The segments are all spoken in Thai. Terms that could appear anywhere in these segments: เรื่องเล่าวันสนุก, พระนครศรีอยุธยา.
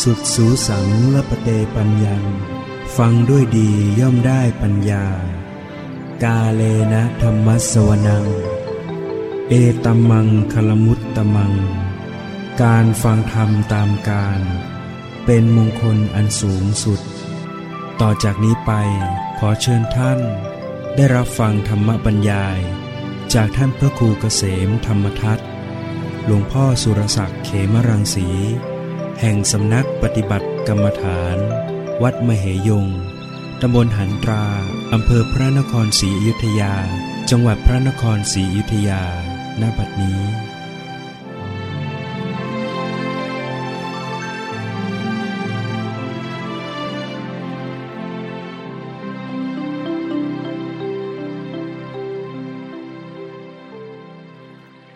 สุดสูสังละปะเตปัญญังฟังด้วยดีย่อมได้ปัญญากาเลนะธรรมสวนังเอตัมมังคลมุตตมังการฟังธรรมตามการเป็นมงคลอันสูงสุดต่อจากนี้ไปขอเชิญท่านได้รับฟังธรรมบรรยายจากท่านพระครูเกษมธรรมทัตหลวงพ่อสุรศักดิ์เขมรังสีแห่งสำนักปฏิบัติกรรมฐานวัดมเหยงค์ตำบลหันตราอำเภอพระนครศรีอยุธยาจังหวัดพระนครศรีอยุธยาณ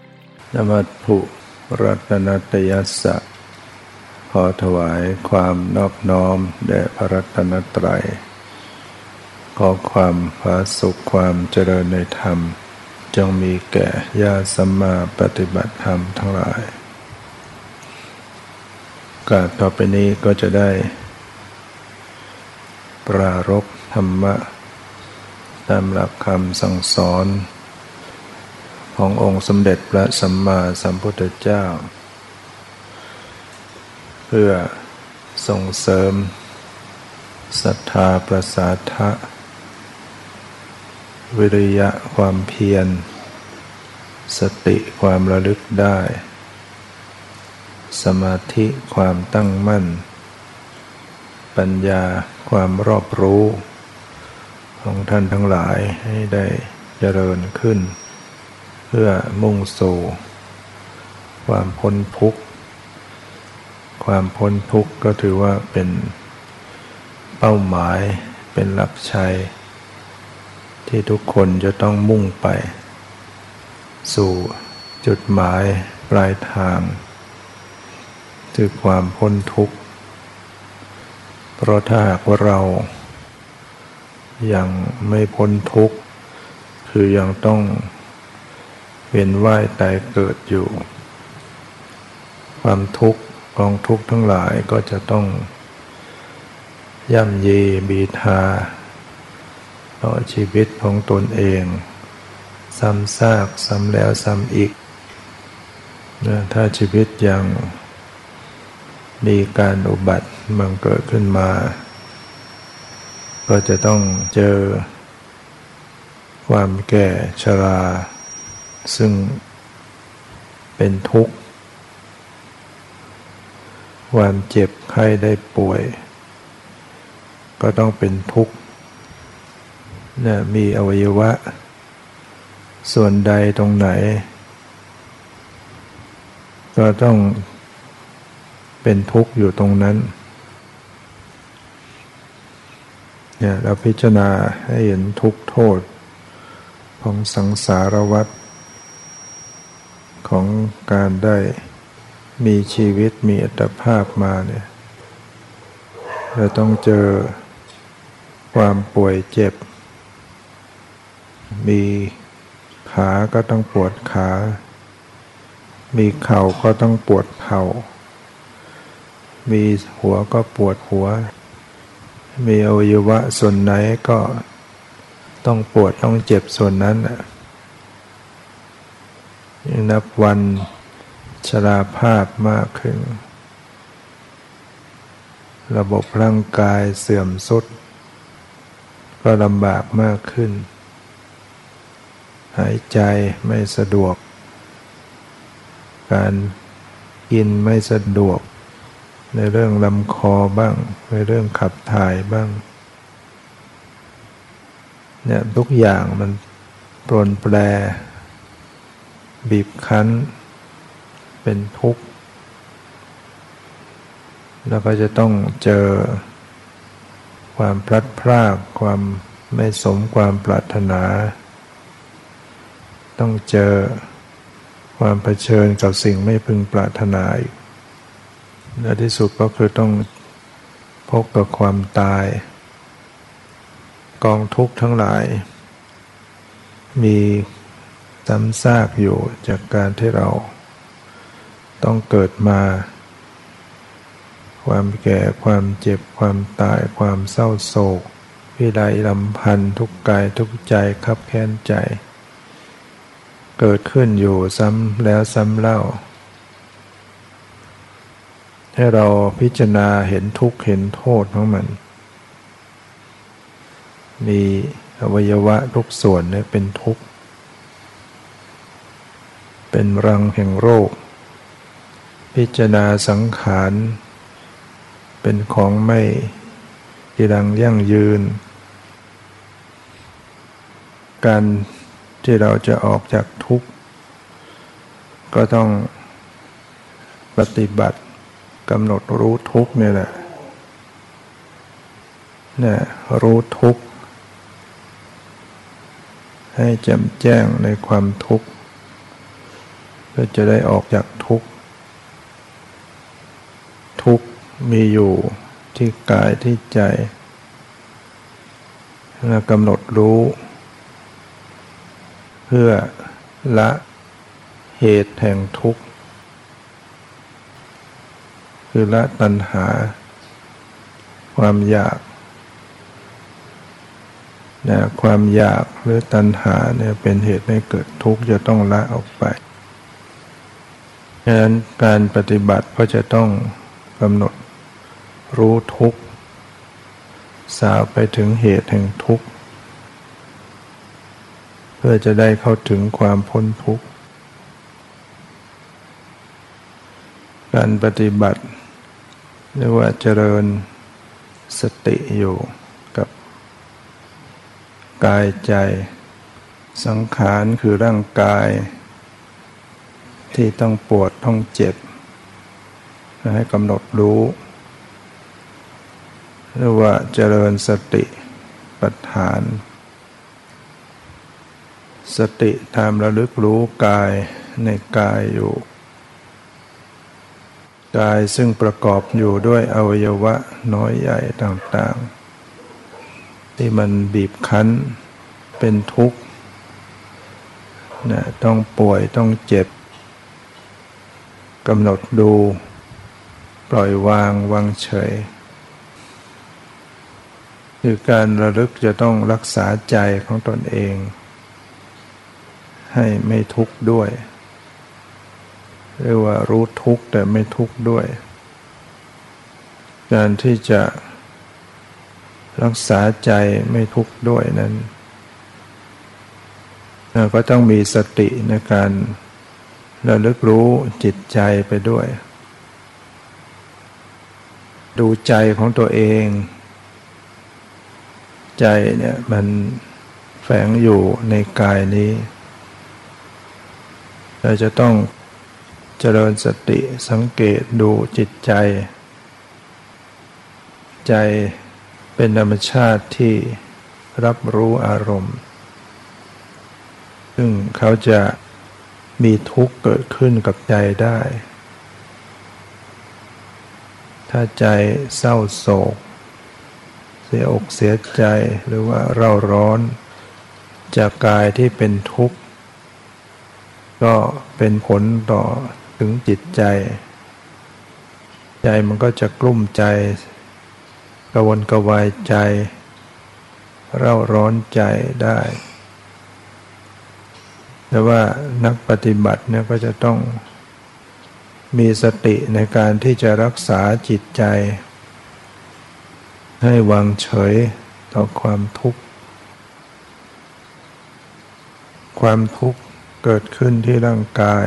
บัดนี้นมัสพุรัตนัตยัสสะขอถวายความนอบน้อมแด่พระรัตนตรัยขอความผาสุขความเจริญในธรรมจงมีแก่ญาติสัมมาปฏิบัติธรรมทั้งหลายการต่อไปนี้ก็จะได้ปรารภธรรมะตามหลักคำสั่งสอนขององค์สมเด็จพระสัมมาสัมพุทธเจ้าเพื่อส่งเสริมศรัทธาประสาทะวิริยะความเพียรสติความระลึกได้สมาธิความตั้งมั่นปัญญาความรอบรู้ของท่านทั้งหลายให้ได้เจริญขึ้นเพื่อมุ่งสู่ความพ้นทุกข์ความพ้นทุกข์ก็ถือว่าเป็นเป้าหมายเป็นหลักชัยที่ทุกคนจะต้องมุ่งไปสู่จุดหมายปลายทางคือความพ้นทุกข์เพราะถ้าหากว่าเรายังไม่พ้นทุกข์คือยังต้องเวียนว่ายตายเกิดอยู่ความทุกข์กองทุกข์ทั้งหลายก็จะต้องย่ำเยีบีทาต่อชีวิตของตนเองซ้ำซากซ้ำแล้วซ้ำอีกถ้าชีวิตยังมีการอุบัติบังเกิดขึ้นมาก็จะต้องเจอความแก่ชราซึ่งเป็นทุกข์ความเจ็บไข้ได้ป่วยก็ต้องเป็นทุกข์มีอวัยวะส่วนใดตรงไหนก็ต้องเป็นทุกข์อยู่ตรงนั้นเราพิจารณาให้เห็นทุกข์โทษของสังสารวัฏของการได้มีชีวิตมีอัตภาพมาเนี่ยเราต้องเจอความป่วยเจ็บมีขาก็ต้องปวดขามีเข่าก็ต้องปวดเข่ามีหัวก็ปวดหัวมีอวัยวะส่วนไหนก็ต้องปวดต้องเจ็บส่วนนั้นนับวันชราภาพมากขึ้นระบบร่างกายเสื่อมทรุดก็ลำบากมากขึ้นหายใจไม่สะดวกการกินไม่สะดวกในเรื่องลำคอบ้างในเรื่องขับถ่ายบ้างเนี่ยทุกอย่างมันปรนแปรบีบคั้นเป็นทุกข์แล้วก็จะต้องเจอความพลัดพรากความไม่สมความปรารถนาต้องเจอความเผชิญกับสิ่งไม่พึงปรารถนาอีกและที่สุดก็คือต้องพบกับความตายกองทุกข์ทั้งหลายมีซ้ำซากอยู่จากการที่เราต้องเกิดมา ความแก่ความเจ็บความตายความเศร้าโศกวิไลรำพันทุกกายทุกใจคับแค้นใจเกิดขึ้นอยู่ซ้ำแล้วซ้ำเล่าให้เราพิจารณาเห็นทุกข์เห็นโทษของมันมีอวัยวะทุกส่วนเนี่ยเป็นทุกข์เป็นรังแห่งโรคพิจารณาสังขารเป็นของไม่จีรังยั่งยืนการที่เราจะออกจากทุกข์ก็ต้องปฏิบัติกำหนดรู้ทุกข์นี่แหละเนี่ยรู้ทุกข์ให้แจ่มแจ้งในความทุกข์เพื่อจะได้ออกจากทุกข์ทุกข์มีอยู่ที่กายที่ใจเรากำหนดรู้เพื่อละเหตุแห่งทุกข์คือละตัณหาความอยากนะความอยากหรือตัณหาเนี่ยเป็นเหตุให้เกิดทุกข์จะต้องละออกไปฉะนั้นการปฏิบัติก็จะต้องกำหนดรู้ทุกข์สาวไปถึงเหตุแห่งทุกข์เพื่อจะได้เข้าถึงความพ้นทุกข์การปฏิบัติเรียกว่าเจริญสติอยู่กับกายใจสังขารคือร่างกายที่ต้องปวดต้องเจ็บให้กำหนดรู้เรียกว่าเจริญสติปัฏฐานสติตามระลึกรู้กายในกายอยู่กายซึ่งประกอบอยู่ด้วยอวัยวะน้อยใหญ่ต่างๆที่มันบีบคั้นเป็นทุกข์นะต้องป่วยต้องเจ็บกำหนดดูปล่อยวางวางเฉยคือการระลึกจะต้องรักษาใจของตนเองให้ไม่ทุกข์ด้วยเรียกว่ารู้ทุกข์แต่ไม่ทุกข์ด้วยการที่จะรักษาใจไม่ทุกข์ด้วยนั้นก็ต้องมีสติในการระลึกรู้จิตใจไปด้วยดูใจของตัวเองใจเนี่ยมันแฝงอยู่ในกายนี้เราจะต้องเจริญสติสังเกตดูจิตใจใจเป็นธรรมชาติที่รับรู้อารมณ์ซึ่งเขาจะมีทุกข์เกิดขึ้นกับใจได้ถ้าใจเศร้าโศกเสียอกเสียใจหรือว่าเร่าร้อนจากกายที่เป็นทุกข์ก็เป็นผลต่อถึงจิตใจใจมันก็จะกลุ้มใจกระวนกระวายใจเร่าร้อนใจได้แต่ว่านักปฏิบัติเนี่ยก็จะต้องมีสติในการที่จะรักษาจิตใจให้วางเฉยต่อความทุกข์ความทุกข์เกิดขึ้นที่ร่างกาย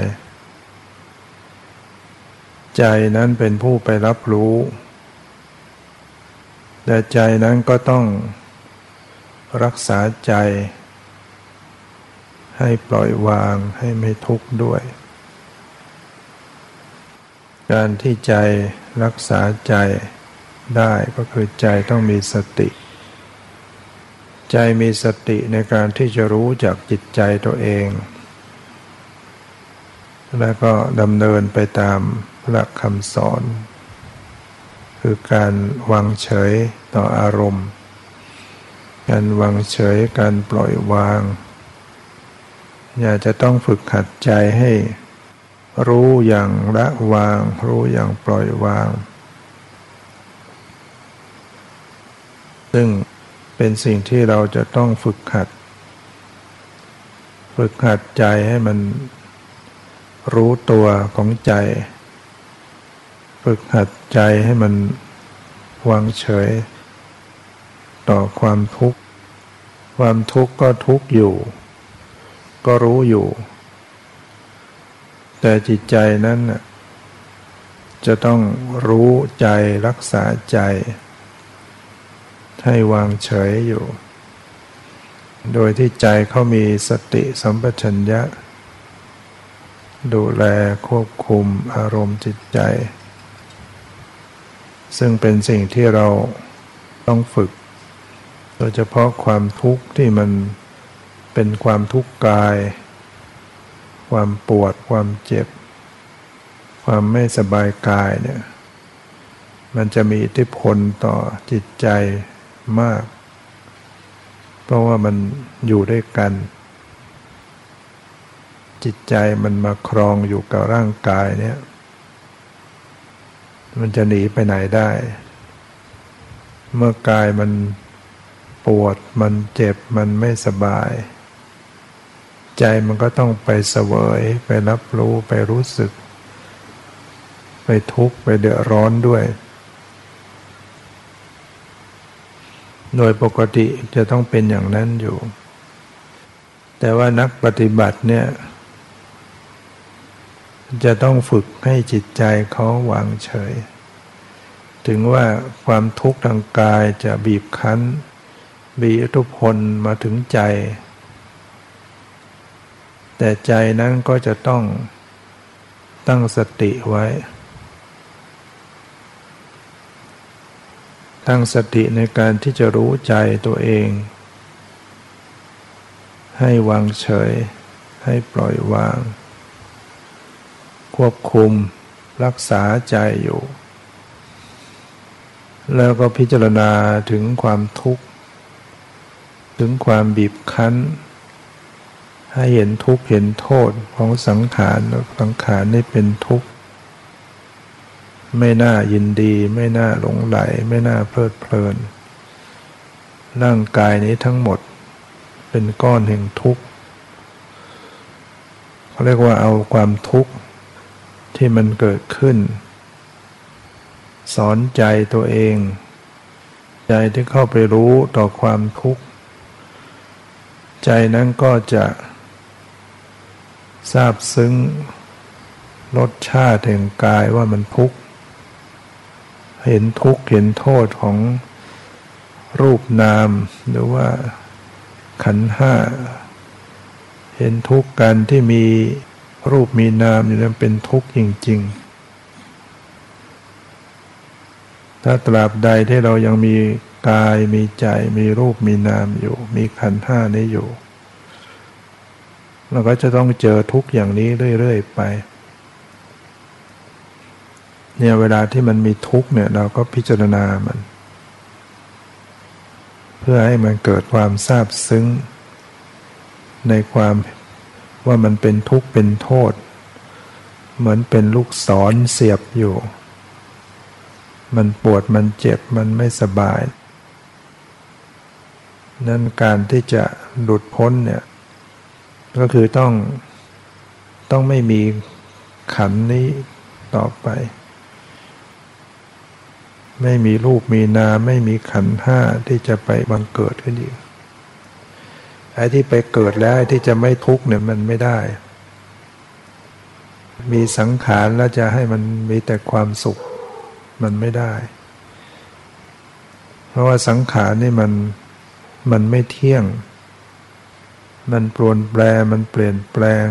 ใจนั้นเป็นผู้ไปรับรู้แต่ใจนั้นก็ต้องรักษาใจให้ปล่อยวางให้ไม่ทุกข์ด้วยการที่ใจรักษาใจได้ก็คือใจต้องมีสติใจมีสติในการที่จะรู้จากจิตใจตัวเองแล้วก็ดำเนินไปตามหลักคำสอนคือการวางเฉยต่ออารมณ์การวางเฉยการปล่อยวางอยากจะต้องฝึกหัดใจให้รู้อย่างละวางรู้อย่างปล่อยวาง ซึ่งเป็นสิ่งที่เราจะต้องฝึกหัดใจให้มันรู้ตัวของใจฝึกหัดใจให้มันวางเฉยต่อความทุกข์ความทุกข์ก็ทุกข์อยู่ก็รู้อยู่แต่จิตใจนั้นจะต้องรู้ใจรักษาใจให้วางเฉยอยู่โดยที่ใจเขามีสติสัมปชัญญะดูแลควบคุมอารมณ์จิตใจซึ่งเป็นสิ่งที่เราต้องฝึกโดยเฉพาะความทุกข์ที่มันเป็นความทุกข์กายความปวดความเจ็บความไม่สบายกายเนี่ยมันจะมีอิทธิพลต่อจิตใจมากเพราะว่ามันอยู่ด้วยกันจิตใจมันมาครองอยู่กับร่างกายเนี่ยมันจะหนีไปไหนได้เมื่อกายมันปวดมันเจ็บมันไม่สบายใจมันก็ต้องไปเสวยไปรับรู้ไปรู้สึกไปทุกข์ไปเดือดร้อนด้วยโดยปกติจะต้องเป็นอย่างนั้นอยู่แต่ว่านักปฏิบัติเนี่ยจะต้องฝึกให้จิตใจเขาวางเฉยถึงว่าความทุกข์ทางกายจะบีบคั้นมีอิทธิพลมาถึงใจแต่ใจนั้นก็จะต้องตั้งสติไว้ตั้งสติในการที่จะรู้ใจตัวเองให้วางเฉยให้ปล่อยวางควบคุมรักษาใจอยู่แล้วก็พิจารณาถึงความทุกข์ถึงความบีบคั้นให้เห็นทุกข์เห็นโทษของสังขารสังขารนี่เป็นทุกข์ไม่น่ายินดีไม่น่าหลงไหลไม่น่าเพลิดเพลินร่างกายนี้ทั้งหมดเป็นก้อนแห่งทุกข์เขาเรียกว่าเอาความทุกข์ที่มันเกิดขึ้นสอนใจตัวเองใจที่เข้าไปรู้ต่อความทุกข์ใจนั้นก็จะซาบซึ้งรสชาติแห่งกายว่ามันทุกข์เห็นทุกข์เห็นโทษของรูปนามหรือว่าขันธ์ห้าเห็นทุกข์การที่มีรูปมีนามอยู่นั้นเป็นทุกข์จริงๆถ้าตราบใดที่เรายังมีกายมีใจมีรูปมีนามอยู่มีขันธ์ห้านี้อยู่เราก็จะต้องเจอทุกข์อย่างนี้เรื่อยๆไปเนี่ยเวลาที่มันมีทุกข์เนี่ยเราก็พิจารณามันเพื่อให้มันเกิดความซาบซึ้งในความว่ามันเป็นทุกข์เป็นโทษเหมือนเป็นลูกศรเสียบอยู่มันปวดมันเจ็บมันไม่สบายนั่นการที่จะหลุดพ้นเนี่ยก็คือต้องไม่มีขันธ์นี้ต่อไปไม่มีรูปมีนามไม่มีขันธ์ห้าที่จะไปบังเกิดขึ้นอีกไอ้ที่ไปเกิดแล้วที่จะไม่ทุกข์เนี่ยมันไม่ได้มีสังขารแล้วจะให้มันมีแต่ความสุขมันไม่ได้เพราะว่าสังขารนี่มันไม่เที่ยงมันปรวนแปรมันเปลี่ยนแปลง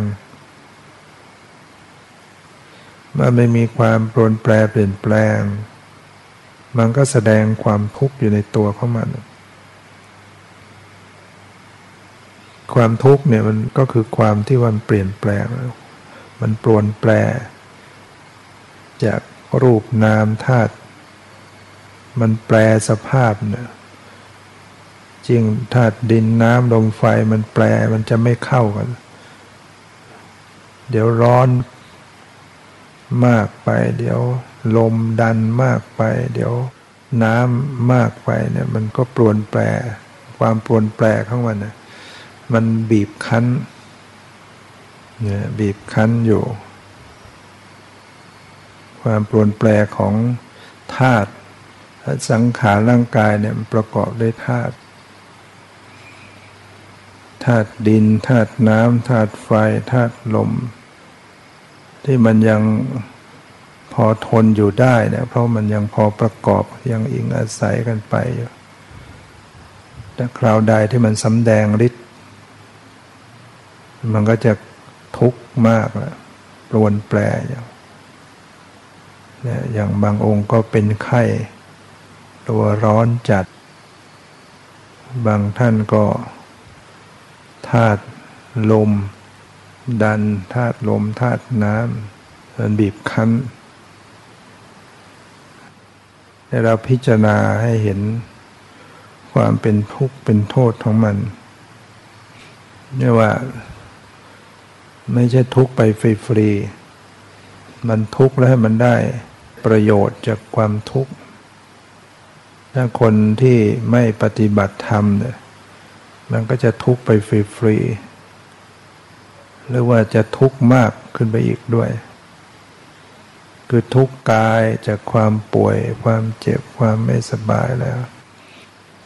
มันไม่มีความปรวนแปรเปลี่ยนแปลงมันก็แสดงความทุกข์อยู่ในตัวของมันความทุกข์เนี่ยมันก็คือความที่มันเปลี่ยนแปลงมันปรวนแปรจากรูปนามธาตุมันแปรสภาพเนี่ยจริงธาตุดินน้ำลมไฟมันแปรมันจะไม่เข้ากันเดี๋ยวร้อนมากไปเดี๋ยวลมดันมากไปเดี๋ยว น้ำมากไปเนี่ยมันก็ปรวนแปรความปรวนแปรของมันนะมันบีบคั้นเนี่ยบีบคั้นอยู่ความปรวนแปรของธาตุสังขารร่างกายเนี่ยมันประกอบด้วยธาตุดินธาตุน้ำธาตุไฟธาตุลมที่มันยังพอทนอยู่ได้เนี่ยเพราะมันยังพอประกอบยังอิงอาศัยกันไปอยู่แต่คราวใดที่มันสำแดงฤทธิ์มันก็จะทุกข์มากแล้วปรวนแปรอย่างบางองค์ก็เป็นไข้ตัวร้อนจัดบางท่านก็ธาตุลมดันธาตุลมธาตุน้ำมันบีบคั้นเราพิจารณาให้เห็นความเป็นทุกข์เป็นโทษของมันเนี่ยว่าไม่ใช่ทุกข์ไปฟรีๆมันทุกข์แล้วให้มันได้ประโยชน์จากความทุกข์ถ้าคนที่ไม่ปฏิบัติธรรมเนี่ยมันก็จะทุกข์ไปฟรีๆหรือว่าจะทุกข์มากขึ้นไปอีกด้วยคือทุกข์กายจากความป่วยความเจ็บความไม่สบายแล้ว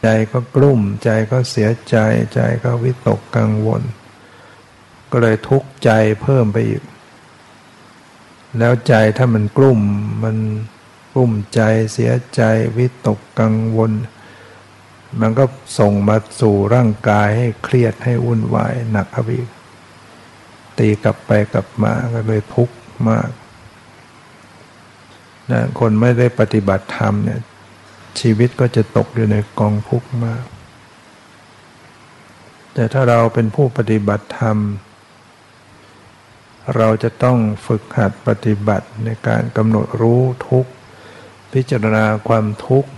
ใจก็กลุ้มใจก็เสียใจใจก็วิตกกังวลก็เลยทุกข์ใจเพิ่มไปอีกแล้วใจถ้ามันกลุ้มใจเสียใจวิตกกังวลมันก็ส่งมาสู่ร่างกายให้เครียดให้วุ่นวายหนักครับอีกตีกลับไปกลับมาก็เลยทุกข์มากนะคนไม่ได้ปฏิบัติธรรมเนี่ยชีวิตก็จะตกอยู่ในกองทุกข์มากแต่ถ้าเราเป็นผู้ปฏิบัติธรรมเราจะต้องฝึกหัดปฏิบัติในการกำหนดรู้ทุกข์พิจารณาความทุกข์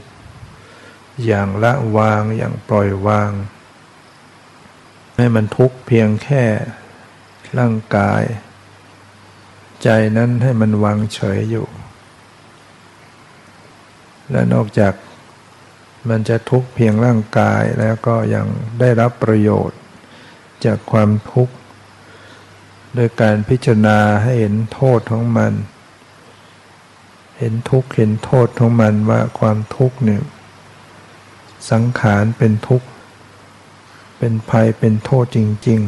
อย่างละวางอย่างปล่อยวางให้มันทุกข์เพียงแค่ร่างกายใจนั้นให้มันวางเฉยอยู่และนอกจากมันจะทุกข์เพียงร่างกายแล้วก็ยังได้รับประโยชน์จากความทุกข์โดยการพิจารณาให้เห็นโทษของมันเห็นทุกข์เห็นโทษของมันว่าความทุกข์เนี่ยสังขารเป็นทุกข์เป็นภัยเป็นโทษจริง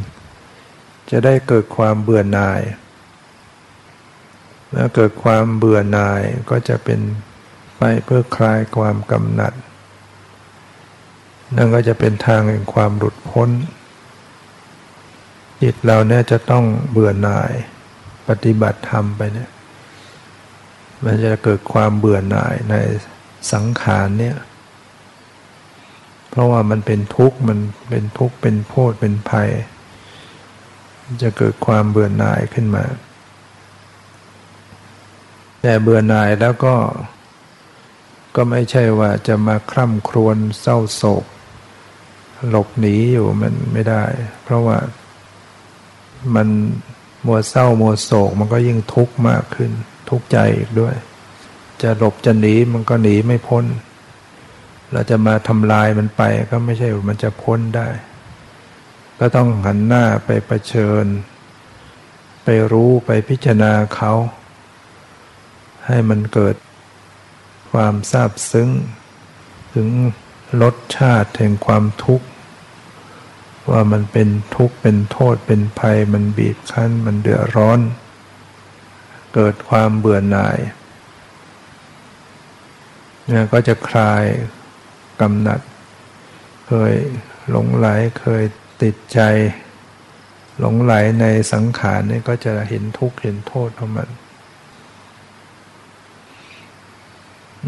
ๆจะได้เกิดความเบื่อหน่ายเมื่อเกิดความเบื่อหน่ายก็จะเป็นไปเพื่อคลายความกำหนัดนั่นก็จะเป็นทางแห่งความหลุดพ้นจิตเราเนี่ยจะต้องเบื่อหน่ายปฏิบัติธรรมไปเนี่ยมันจะเกิดความเบื่อหน่ายในสังขารเนี่ยเพราะว่ามันเป็นทุกข์มันเป็นทุกข์เป็นโทษเป็นภัยจะเกิดความเบื่อหน่ายขึ้นมาแต่เบื่อหน่ายแล้วก็ไม่ใช่ว่าจะมาคร่ำครวญเศร้าโศกหลบหนีอยู่มันไม่ได้เพราะว่ามันมัวเศร้ามัวโศกมันก็ยิ่งทุกข์มากขึ้นทุกข์ใจอีกด้วยจะหลบจะหนีมันก็หนีไม่พ้นเราจะมาทำลายมันไปก็ไม่ใช่ว่ามันจะพ้นได้ก็ต้องหันหน้าไปเผชิญไปรู้ไปพิจารณาเขาให้มันเกิดความซาบซึ้งถึงรสชาติแห่งความทุกข์ว่ามันเป็นทุกข์เป็นโทษเป็นภัยมันบีบคั้นมันเดือดร้อนเกิดความเบื่อหน่ายเนี่ยก็จะคลายกำหนัดเคยหลงไหลเคยติดใจหลงไหลในสังขารนี่ก็จะเห็นทุกข์เห็นโทษของมัน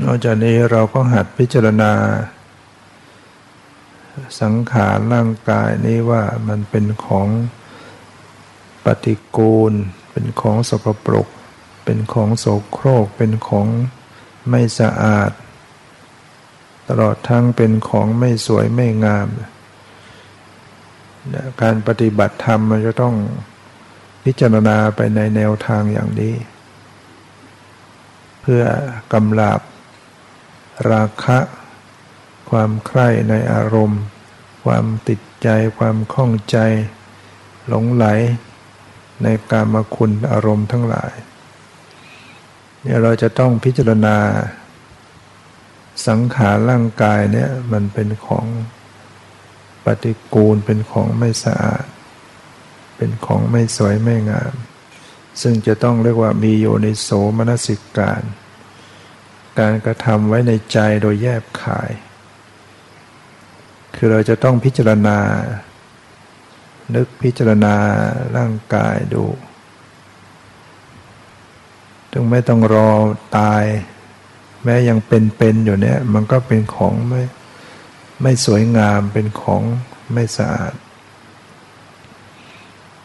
นอกจากนี้เราก็หัดพิจารณาสังขารร่างกายนี้ว่ามันเป็นของปฏิกูลเป็นของสกปรกเป็นของโสโครกเป็นของไม่สะอาดตลอดทั้งเป็นของไม่สวยไม่งามการปฏิบัติธรรมมันจะต้องพิจารณาไปในแนวทางอย่างนี้เพื่อกำราบ ราคะความใคร่ในอารมณ์ความติดใจความข้องใจหลงไหลในกามคุณอารมณ์ทั้งหลายเนี่ยเราจะต้องพิจารณาสังขารร่างกายเนี่ยมันเป็นของปฏิกูลเป็นของไม่สะอาดเป็นของไม่สวยไม่งามซึ่งจะต้องเรียกว่ามีโยนิโสมนสิการการกระทำไว้ในใจโดยแยบคายคือเราจะต้องพิจารณานึกพิจารณาร่างกายดูถึงไม่ต้องรอตายแม้ยังเป็นอยู่เนี่ยมันก็เป็นของไม่สวยงามเป็นของไม่สะอาด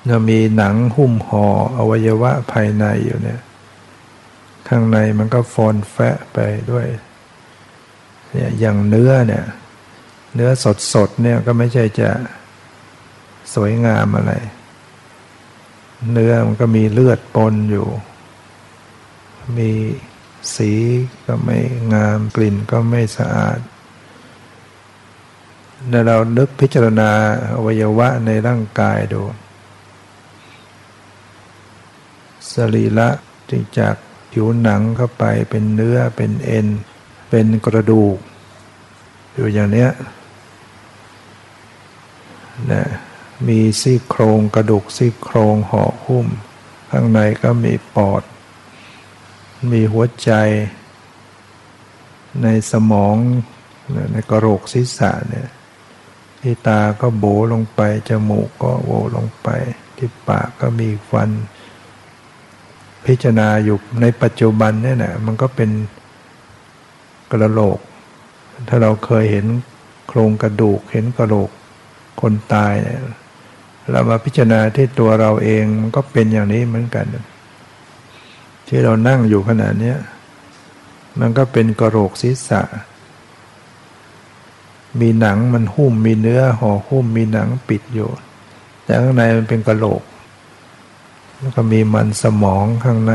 เรามีหนังหุ้มห่ออวัยวะภายในอยู่เนี่ยข้างในมันก็ฟอนแฟะไปด้วยเนี่ยอย่างเนื้อเนี่ยเนื้อสดเนี่ยก็ไม่ใช่จะสวยงามอะไรเนื้อมันก็มีเลือดปนอยู่มีสีก็ไม่งามกลิ่นก็ไม่สะอาดแล้วเรานึกพิจารณาอวัยวะในร่างกายดูสรีระที่จากผิวหนังเข้าไปเป็นเนื้อเป็นเอ็นเป็นกระดูกอยู่อย่างเนี้ยนะมีซี่โครงกระดูกซี่โครงห่อหุ้มข้างในก็มีปอดมีหัวใจในสมองในกระโหลกศีรษะเนี่ยที่ตาก็โบลงไปจมูกก็โบลงไปที่ปากก็มีฟันพิจารณาอยู่ในปัจจุบันเนี่ยนะมันก็เป็นกระโหลกถ้าเราเคยเห็นโครงกระดูกเห็นกระโหลกคนตายเนี่ยเรามาพิจารณาที่ตัวเราเองมันก็เป็นอย่างนี้เหมือนกันที่เรานั่งอยู่ขณะนี้มันก็เป็นกระโหลกศีรษะมีหนังมันหุ้มมีเนื้อห่อหุ้มมีหนังปิดอยู่แต่ข้างในมันเป็นกระโหลกแล้วก็มีมันสมองข้างใน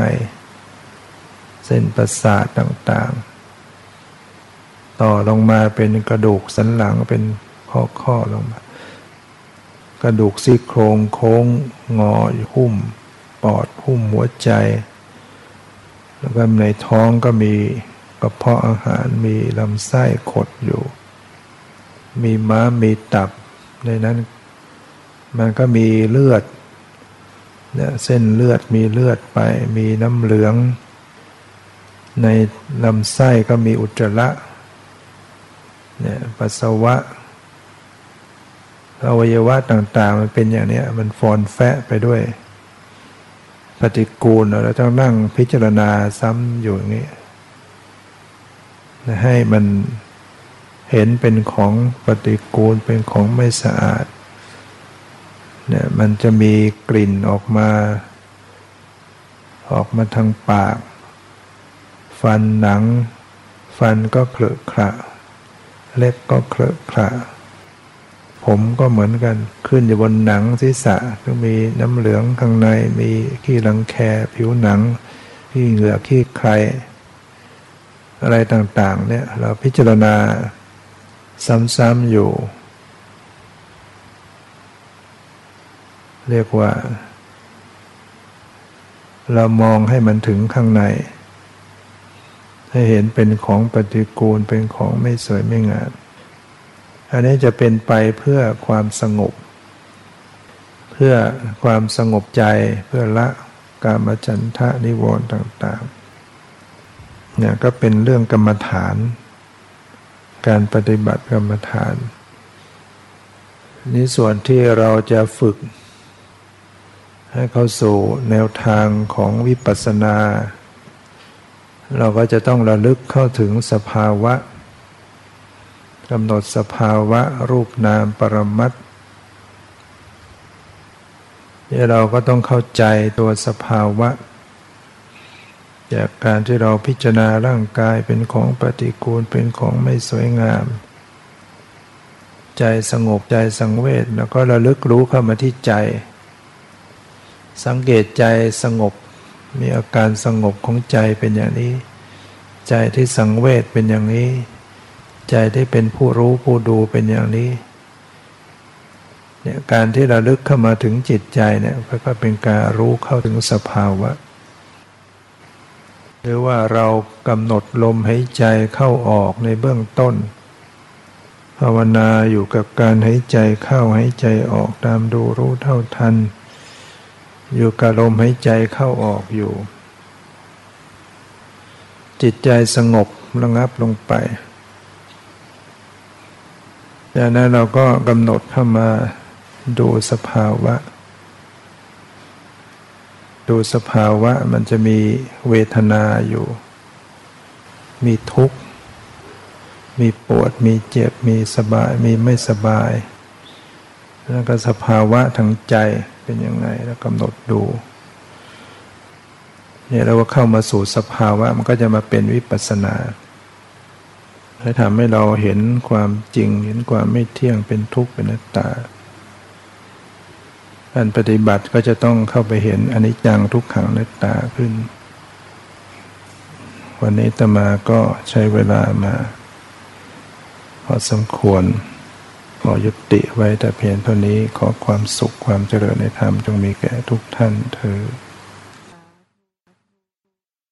เส้นประสาทต่างๆต่อลงมาเป็นกระดูกสันหลังเป็นข้อลงมากระดูกซี่โครงโค้งงอหุ้มปอดหุ้มหัวใจแล้วก็ในท้องก็มีกระเพาะอาหารมีลำไส้ขดอยู่มีม้ามีตับในนั้นมันก็มีเลือดเนี่ยเส้นเลือดมีเลือดไปมีน้ำเหลืองในลำไส้ก็มีอุจจาระเนี่ยปัสสาวะอวัยวะต่างๆมันเป็นอย่างเนี้ยมันฟอนแฟะไปด้วยปฏิกูลเราต้องนั่งพิจารณาซ้ำอยู่อย่างนี้ให้มันเห็นเป็นของปฏิกูลเป็นของไม่สะอาดเนี่ยมันจะมีกลิ่นออกมาทางปากฟันหนังฟันก็เคลอะขระเล็บก็เคลอะขระผมก็เหมือนกันขึ้นอยู่บนหนังศีรษะก็มีน้ำเหลืองข้างในมีขี้รังแคผิวหนังขี้เหงือกขี้ไคร่อะไรต่างๆเนี่ยเราพิจารณาซ้ำๆอยู่เรียกว่าเรามองให้มันถึงข้างในให้เห็นเป็นของปฏิกูลเป็นของไม่สวยไม่งามอันนี้จะเป็นไปเพื่อความสงบเพื่อความสงบใจเพื่อละกามฉันทะนิวรณ์ต่างๆเนี่ยก็เป็นเรื่องกรรมฐานการปฏิบัติกรรมฐานนี้ส่วนที่เราจะฝึกให้เข้าสู่แนวทางของวิปัสสนาเราก็จะต้องระลึกเข้าถึงสภาวะกำหนดสภาวะรูปนามปรมัตถ์ที่เราก็ต้องเข้าใจตัวสภาวะจากการที่เราพิจารณาร่างกายเป็นของปฏิกูลเป็นของไม่สวยงามใจสงบใจสังเวชแล้วก็ระลึกรู้เข้ามาที่ใจสังเกตใจสงบมีอาการสงบของใจเป็นอย่างนี้ ใจที่สังเวชเป็นอย่างนี้ใจที่เป็นผู้รู้ผู้ดูเป็นอย่างนี้เนี่ยการที่เราลึกเข้ามาถึงจิตใจเนี่ยก็เป็นการรู้เข้าถึงสภาวะหรือว่าเรากำหนดลมหายใจเข้าออกในเบื้องต้นภาวนาอยู่กับการหายใจเข้าหายใจออกตามดูรู้เท่าทันอยู่กับลมหายใจเข้าออกอยู่จิตใจสงบระงับลงไปจากนั้นเราก็กำหนดเข้ามาดูสภาวะดูสภาวะมันจะมีเวทนาอยู่มีทุกข์มีปวดมีเจ็บมีสบายมีไม่สบายแล้วก็สภาวะทางใจเป็นยังไงแล้วกำหนดดูเนี่ยเราเข้ามาสู่สภาวะมันก็จะมาเป็นวิปัสสนาให้ทำให้เราเห็นความจริงเห็นความไม่เที่ยงเป็นทุกข์เป็นอนัตตาการปฏิบัติก็จะต้องเข้าไปเห็นอนิจจังทุกขังอนัตตาขึ้นวันนี้อาตมาก็ใช้เวลามาพอสมควรขอยุติไว้แต่เพียงเท่านี้ขอความสุขความเจริญในธรรมจงมีแก่ทุกท่านเทอญ